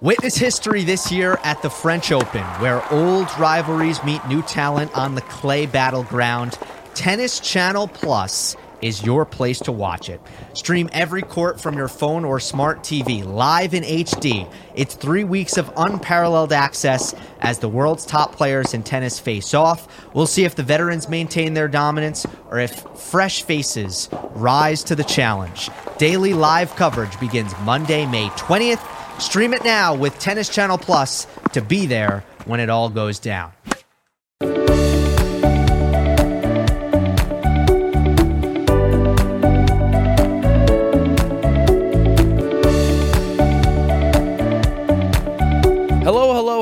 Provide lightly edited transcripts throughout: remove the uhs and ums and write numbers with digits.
Witness history this year at the French Open, where old rivalries meet new talent on the clay battleground. Tennis Channel Plus is your place to watch it. Stream every court from your phone or smart TV live in HD. It's 3 weeks of unparalleled access as the world's top players in tennis face off. We'll see if the veterans maintain their dominance or if fresh faces rise to the challenge. Daily live coverage begins Monday, May 20th. Stream it now with Tennis Channel Plus to be there when it all goes down.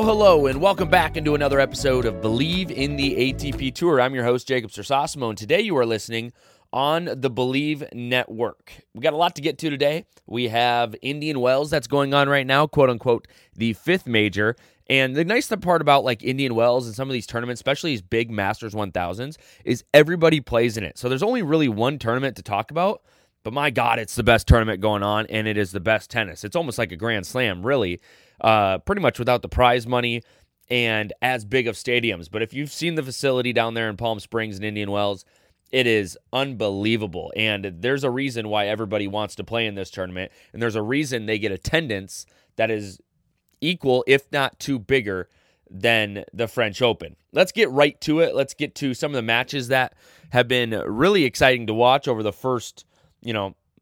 Hello, and welcome back into another episode of Believe in the ATP Tour. I'm your host, Jacob Sersosimo, and today you are listening on the Believe Network. We got a lot to get to today. We have Indian Wells that's going on right now, quote-unquote, the fifth major. And the nice part about like Indian Wells and some of these tournaments, especially these big Masters 1000s, is everybody plays in it. So there's only really one tournament to talk about, but my God, it's the best tournament going on, and it is the best tennis. It's almost like a Grand Slam, really. Pretty much without the prize money and as big of stadiums. But if you've seen the facility down there in Palm Springs and Indian Wells, it is unbelievable. And there's a reason why everybody wants to play in this tournament. And there's a reason they get attendance that is equal, if not too bigger, than the French Open. Let's get right to it. Let's get to some of the matches that have been really exciting to watch over the first,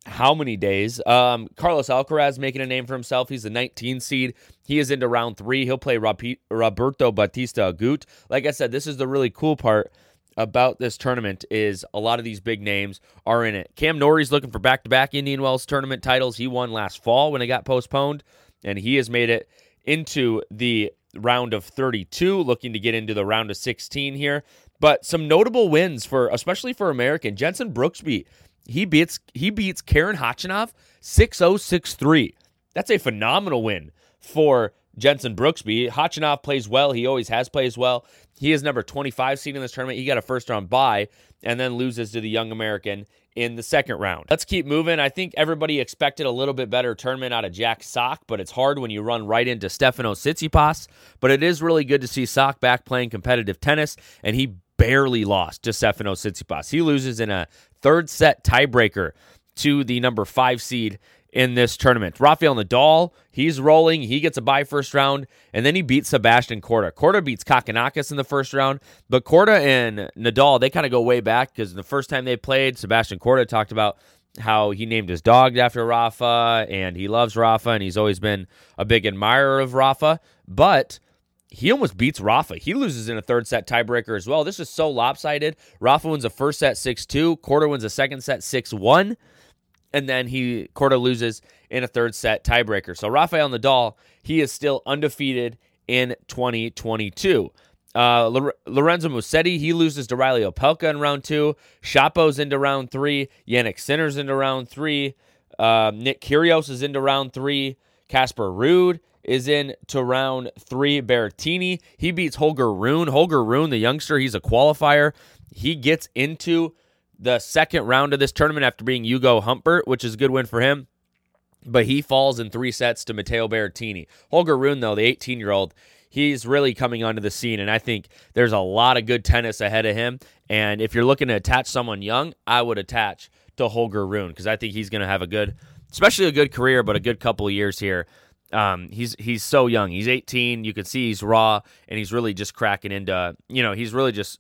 how many days? Carlos Alcaraz making a name for himself. He's the 19 seed. He is into round three. He'll play Roberto Bautista Agut. Like I said, this is the really cool part about this tournament is a lot of these big names are in it. Cam Norrie's looking for back-to-back Indian Wells tournament titles. He won last fall when it got postponed, and he has made it into the round of 32, looking to get into the round of 16 here. But some notable wins especially for American. Jensen Brooksby. He beats Karen Khachanov 6-0, 6-3. That's a phenomenal win for Jensen Brooksby. Khachanov plays well. He always has played well. He is number 25 seed in this tournament. He got a first-round bye and then loses to the young American in the second round. Let's keep moving. I think everybody expected a little bit better tournament out of Jack Sock, but it's hard when you run right into Stefanos Tsitsipas. But it is really good to see Sock back playing competitive tennis, and he barely lost to Stefanos Tsitsipas. He loses in a third-set tiebreaker to the number 5 seed in this tournament. Rafael Nadal, he's rolling. He gets a bye first round, and then he beats Sebastian Korda. Korda beats Kakinakis in the first round, but Korda and Nadal, they kind of go way back because the first time they played, Sebastian Korda talked about how he named his dog after Rafa, and he loves Rafa, and he's always been a big admirer of Rafa, but he almost beats Rafa. He loses in a third-set tiebreaker as well. This is so lopsided. Rafa wins the first set 6-2. Korda wins the second set 6-1. And then Korda loses in a third-set tiebreaker. So Rafael Nadal, he is still undefeated in 2022. Lorenzo Musetti, he loses to Riley Opelka in round 2. Shapo's into round 3. Yannick Sinner's into round 3. Nick Kyrgios is into round 3. Casper Ruud is in to round 3. Barrettini, he beats Holger Rune. Holger Rune, the youngster, he's a qualifier. He gets into the second round of this tournament after being Hugo Humpert, which is a good win for him. But he falls in 3 sets to Matteo Barrettini. Holger Rune, though, the 18-year-old, he's really coming onto the scene, and I think there's a lot of good tennis ahead of him. And if you're looking to attach someone young, I would attach to Holger Rune because I think he's going to have especially a good career, but a good couple of years here. He's so young. He's 18. You can see he's raw, and he's really just cracking into, he's really just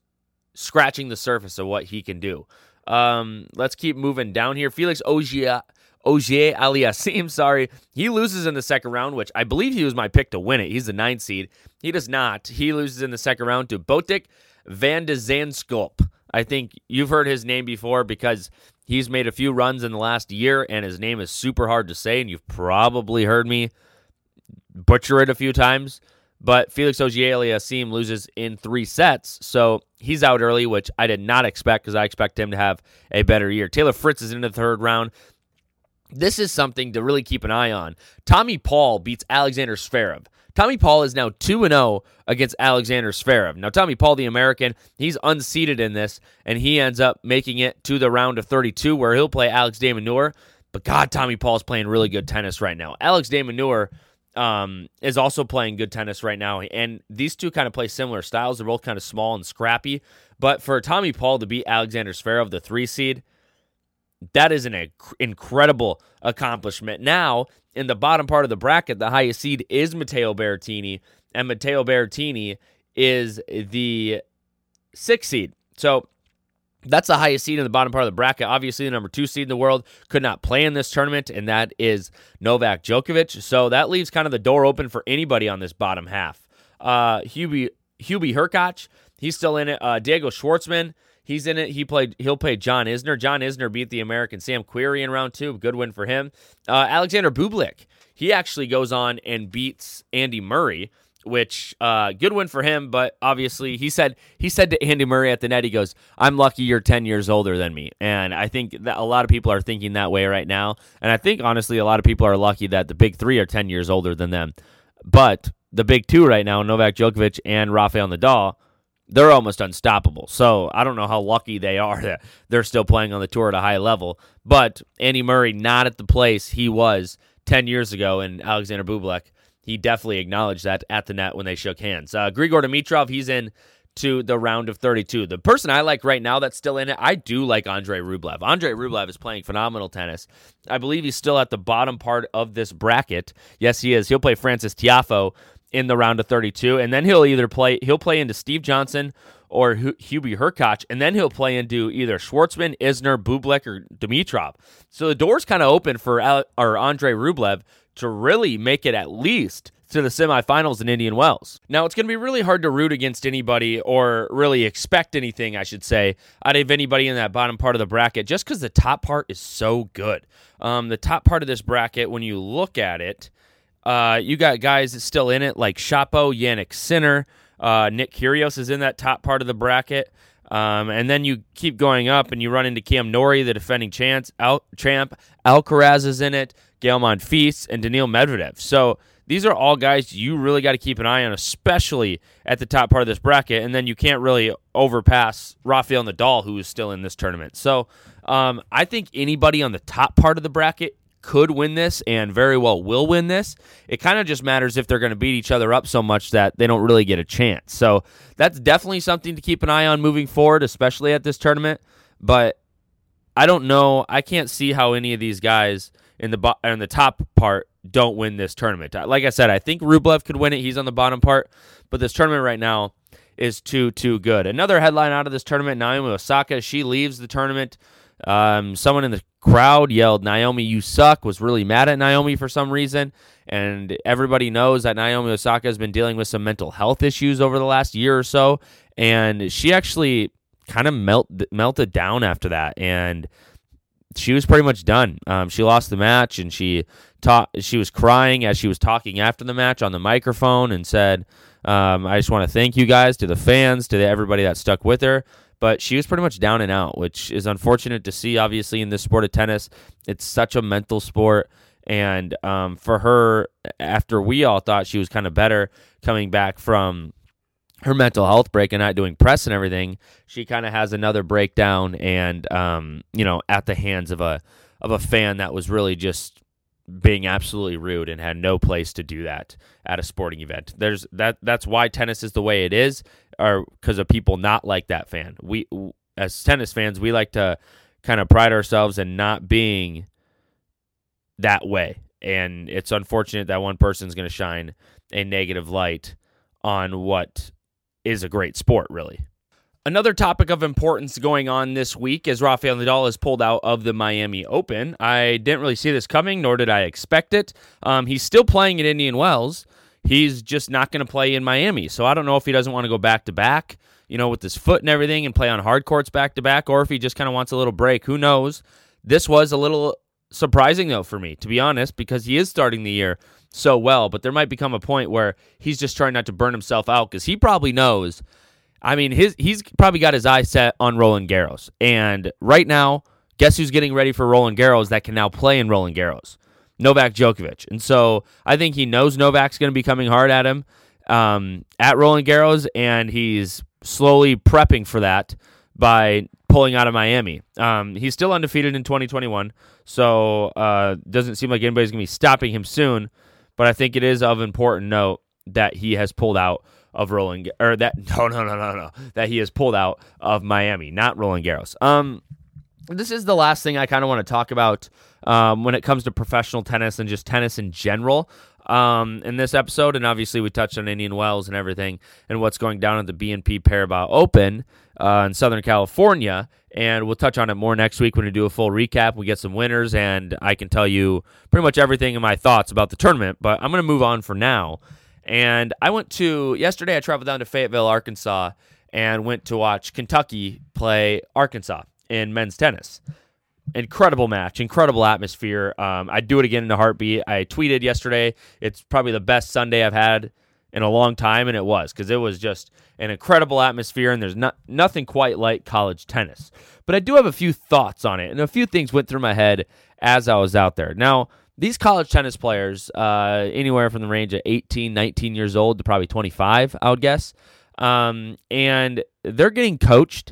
scratching the surface of what he can do. Let's keep moving down here. Felix Auger-Aliassime, he loses in the second round, which I believe he was my pick to win it. He's the 9 seed. He does not. He loses in the second round to Botic van de Zandschulp. I think you've heard his name before because he's made a few runs in the last year, and his name is super hard to say, and you've probably heard me butcher it a few times, but Felix Auger-Aliassime loses in three sets, so he's out early, which I did not expect because I expect him to have a better year. Taylor Fritz is in the third round. This is something to really keep an eye on. Tommy Paul beats Alexander Zverev. Tommy Paul is now 2-0 against Alexander Zverev. Now, Tommy Paul, the American, he's unseeded in this, and he ends up making it to the round of 32 where he'll play Alex de Minaur. But, God, Tommy Paul's playing really good tennis right now. Alex de Minaur is also playing good tennis right now, and these two kind of play similar styles. They're both kind of small and scrappy. But for Tommy Paul to beat Alexander Zverev, the 3-seed, that is an incredible accomplishment. Now, in the bottom part of the bracket, the highest seed is Matteo Barrettini, and Matteo Barrettini is the 6th seed. So that's the highest seed in the bottom part of the bracket. Obviously, the number 2 seed in the world could not play in this tournament, and that is Novak Djokovic. So that leaves kind of the door open for anybody on this bottom half. Hubie Hurkacz, he's still in it. Diego Schwartzman, he's in it. He'll play John Isner. John Isner beat the American Sam Querrey in round 2. Good win for him. Alexander Bublik, he actually goes on and beats Andy Murray, which good win for him. But obviously, he said to Andy Murray at the net, he goes, "I'm lucky you're 10 years older than me." And I think that a lot of people are thinking that way right now. And I think honestly, a lot of people are lucky that the big three are 10 years older than them. But the big two right now, Novak Djokovic and Rafael Nadal, they're almost unstoppable. So I don't know how lucky they are that they're still playing on the tour at a high level. But Andy Murray, not at the place he was 10 years ago. And Alexander Bublik, he definitely acknowledged that at the net when they shook hands. Grigor Dimitrov, he's in to the round of 32. The person I like right now that's still in it, I do like Andre Rublev. Andre Rublev is playing phenomenal tennis. I believe he's still at the bottom part of this bracket. Yes, he is. He'll play Francis Tiafoe in the round of 32, and then he'll play into Steve Johnson or Hubie Hurkacz, and then he'll play into either Schwartzman, Isner, Bublik, or Dimitrov. So the door's kind of open for Andre Rublev to really make it at least to the semifinals in Indian Wells. Now, it's going to be really hard to root against anybody or really expect anything, I should say, out of anybody in that bottom part of the bracket, just because the top part is so good. The top part of this bracket, when you look at it, you got guys that's still in it like Shapo, Yannick Sinner, Nick Kyrgios is in that top part of the bracket. And then you keep going up and you run into Cam Norrie, the defending champ. Alcaraz is in it, Gael Monfils, and Daniil Medvedev. So these are all guys you really got to keep an eye on, especially at the top part of this bracket. And then you can't really overpass Rafael Nadal, who is still in this tournament. So I think anybody on the top part of the bracket could win this and very well will win this. It kind of just matters if they're going to beat each other up so much that they don't really get a chance. So that's definitely something to keep an eye on moving forward, especially at this tournament. But I don't know. I can't see how any of these guys in the top part don't win this tournament. Like I said, I think Rublev could win it. He's on the bottom part. But this tournament right now is too good. Another headline out of this tournament, Naomi Osaka, she leaves the tournament. Someone in the crowd yelled, "Naomi, you suck," was really mad at Naomi for some reason. And everybody knows that Naomi Osaka has been dealing with some mental health issues over the last year or so. And she actually kind of melted down after that. And she was pretty much done. She lost the match, and she was crying as she was talking after the match on the microphone and said, "I just want to thank you guys, to the fans, to everybody that stuck with her." But she was pretty much down and out, which is unfortunate to see, obviously, in this sport of tennis. It's such a mental sport. And for her, after we all thought she was kind of better coming back from her mental health break and not doing press and everything, she kind of has another breakdown and, at the hands of a fan that was really just being absolutely rude and had no place to do that at a sporting event. That's why tennis is the way it is, or because of people not like that fan. We, as tennis fans, we like to kind of pride ourselves in not being that way. And it's unfortunate that one person's going to shine a negative light on what is a great sport, really. Another topic of importance going on this week is Rafael Nadal is pulled out of the Miami Open. I didn't really see this coming, nor did I expect it. He's still playing at Indian Wells. He's just not going to play in Miami. So I don't know if he doesn't want to go back-to-back, with his foot and everything and play on hard courts back-to-back, or if he just kind of wants a little break. Who knows? This was a little surprising, though, for me, to be honest, because he is starting the year so well, but there might become a point where he's just trying not to burn himself out because he probably knows. I mean, he's probably got his eye set on Roland Garros. And right now, guess who's getting ready for Roland Garros that can now play in Roland Garros? Novak Djokovic. And so I think he knows Novak's going to be coming hard at him at Roland Garros, and he's slowly prepping for that by pulling out of Miami. He's still undefeated in 2021, so doesn't seem like anybody's going to be stopping him soon. But I think it is of important note that he has pulled out of Roland, or that that he has pulled out of Miami, not Roland Garros. This is the last thing I kind of want to talk about when it comes to professional tennis and just tennis in general in this episode. And obviously we touched on Indian Wells and everything and what's going down at the BNP Paribas Open in Southern California. And we'll touch on it more next week when we do a full recap. We get some winners, and I can tell you pretty much everything in my thoughts about the tournament. But I'm going to move on for now. And I went to, yesterday I traveled down to Fayetteville, Arkansas, and went to watch Kentucky play Arkansas in men's tennis. Incredible match, incredible atmosphere. I'd do it again in a heartbeat. I tweeted yesterday, it's probably the best Sunday I've had in a long time, and it was, because it was just an incredible atmosphere, and there's nothing quite like college tennis. But I do have a few thoughts on it, and a few things went through my head as I was out there. Now, these college tennis players, anywhere from the range of 18, 19 years old to probably 25, I would guess, and they're getting coached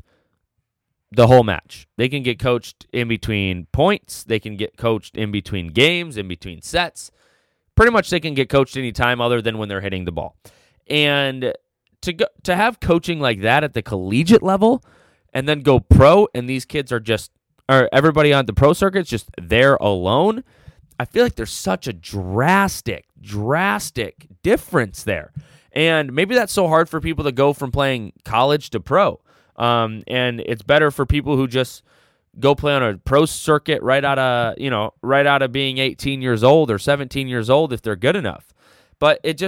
the whole match. They can get coached in between points. They can get coached in between games, in between sets. Pretty much they can get coached any time other than when they're hitting the ball. And to have coaching like that at the collegiate level and then go pro, and these kids are just, or everybody on the pro circuit is just there alone, I feel like there's such a drastic difference there. And maybe that's so hard for people to go from playing college to pro. And it's better for people who just go play on a pro circuit right out of being 18 years old or 17 years old if they're good enough. But it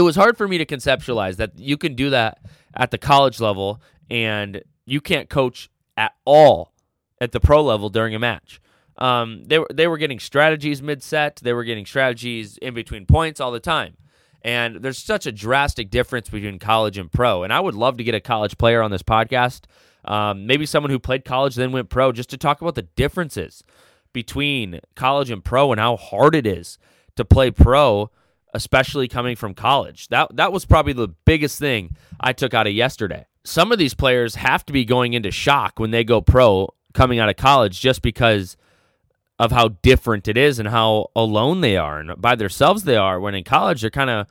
was hard for me to conceptualize that you can do that at the college level and you can't coach at all at the pro level during a match. They were getting strategies mid-set. They were getting strategies in between points all the time. And there's such a drastic difference between college and pro. And I would love to get a college player on this podcast, maybe someone who played college then went pro, just to talk about the differences between college and pro and how hard it is to play pro, especially coming from college. That was probably the biggest thing I took out of yesterday. Some of these players have to be going into shock when they go pro coming out of college just because of how different it is and how alone they are and by themselves they are, when in college they're kind of,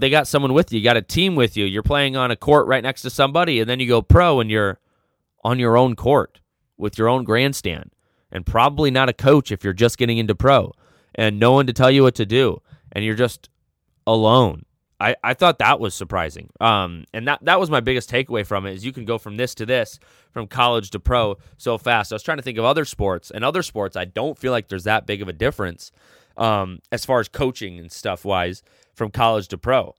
they got someone with you, got a team with you, you're playing on a court right next to somebody, and then you go pro and you're on your own court with your own grandstand and probably not a coach if you're just getting into pro and no one to tell you what to do and you're just alone. I thought that was surprising. And that was my biggest takeaway from it, is you can go from this to this, from college to pro so fast. I was trying to think of other sports. In other sports, I don't feel like there's that big of a difference as far as coaching and stuff-wise from college to pro.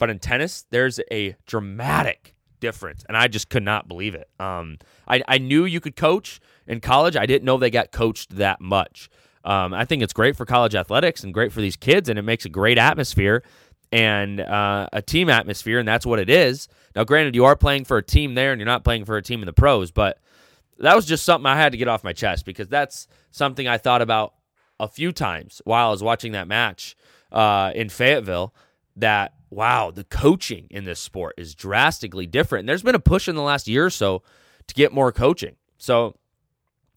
But in tennis, there's a dramatic difference, and I just could not believe it. I knew you could coach in college. I didn't know they got coached that much. I think it's great for college athletics and great for these kids, and it makes a great atmosphere and a team atmosphere, and that's what it is. Now, granted, you are playing for a team there, and you're not playing for a team in the pros, but that was just something I had to get off my chest, because that's something I thought about a few times while I was watching that match in Fayetteville, that, wow, the coaching in this sport is drastically different. And there's been a push in the last year or so to get more coaching. So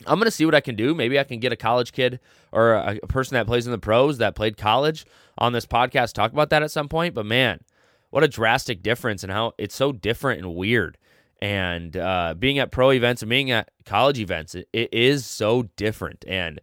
I'm going to see what I can do. Maybe I can get a college kid or a person that plays in the pros that played college on this podcast, talk about that at some point. But man, what a drastic difference, and how it's so different and weird. And being at pro events and being at college events, it is so different. And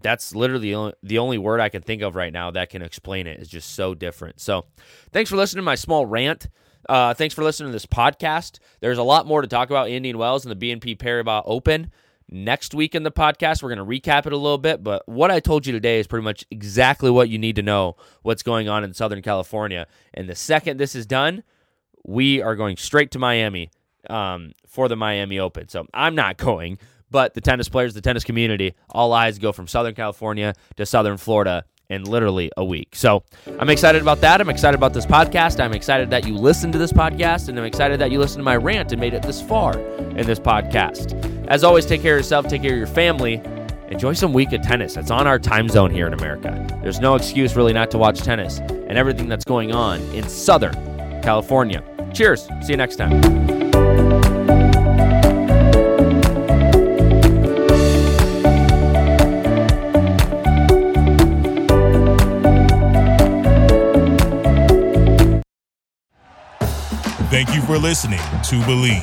that's literally the only word I can think of right now that can explain it, is just so different. So thanks for listening to my small rant. Thanks for listening to this podcast. There's a lot more to talk about Indian Wells and the BNP Paribas Open. Next week in the podcast, we're going to recap it a little bit, but what I told you today is pretty much exactly what you need to know what's going on in Southern California. And the second this is done, we are going straight to Miami for the Miami Open. So I'm not going, but the tennis players, the tennis community, all eyes go from Southern California to Southern Florida in literally a week. So I'm excited about that. I'm excited about this podcast. I'm excited that you listened to this podcast, and I'm excited that you listened to my rant and made it this far in this podcast. As always, take care of yourself, take care of your family. Enjoy some week of tennis. It's on our time zone here in America. There's no excuse really not to watch tennis and everything that's going on in Southern California. Cheers. See you next time. Thank you for listening to Believe.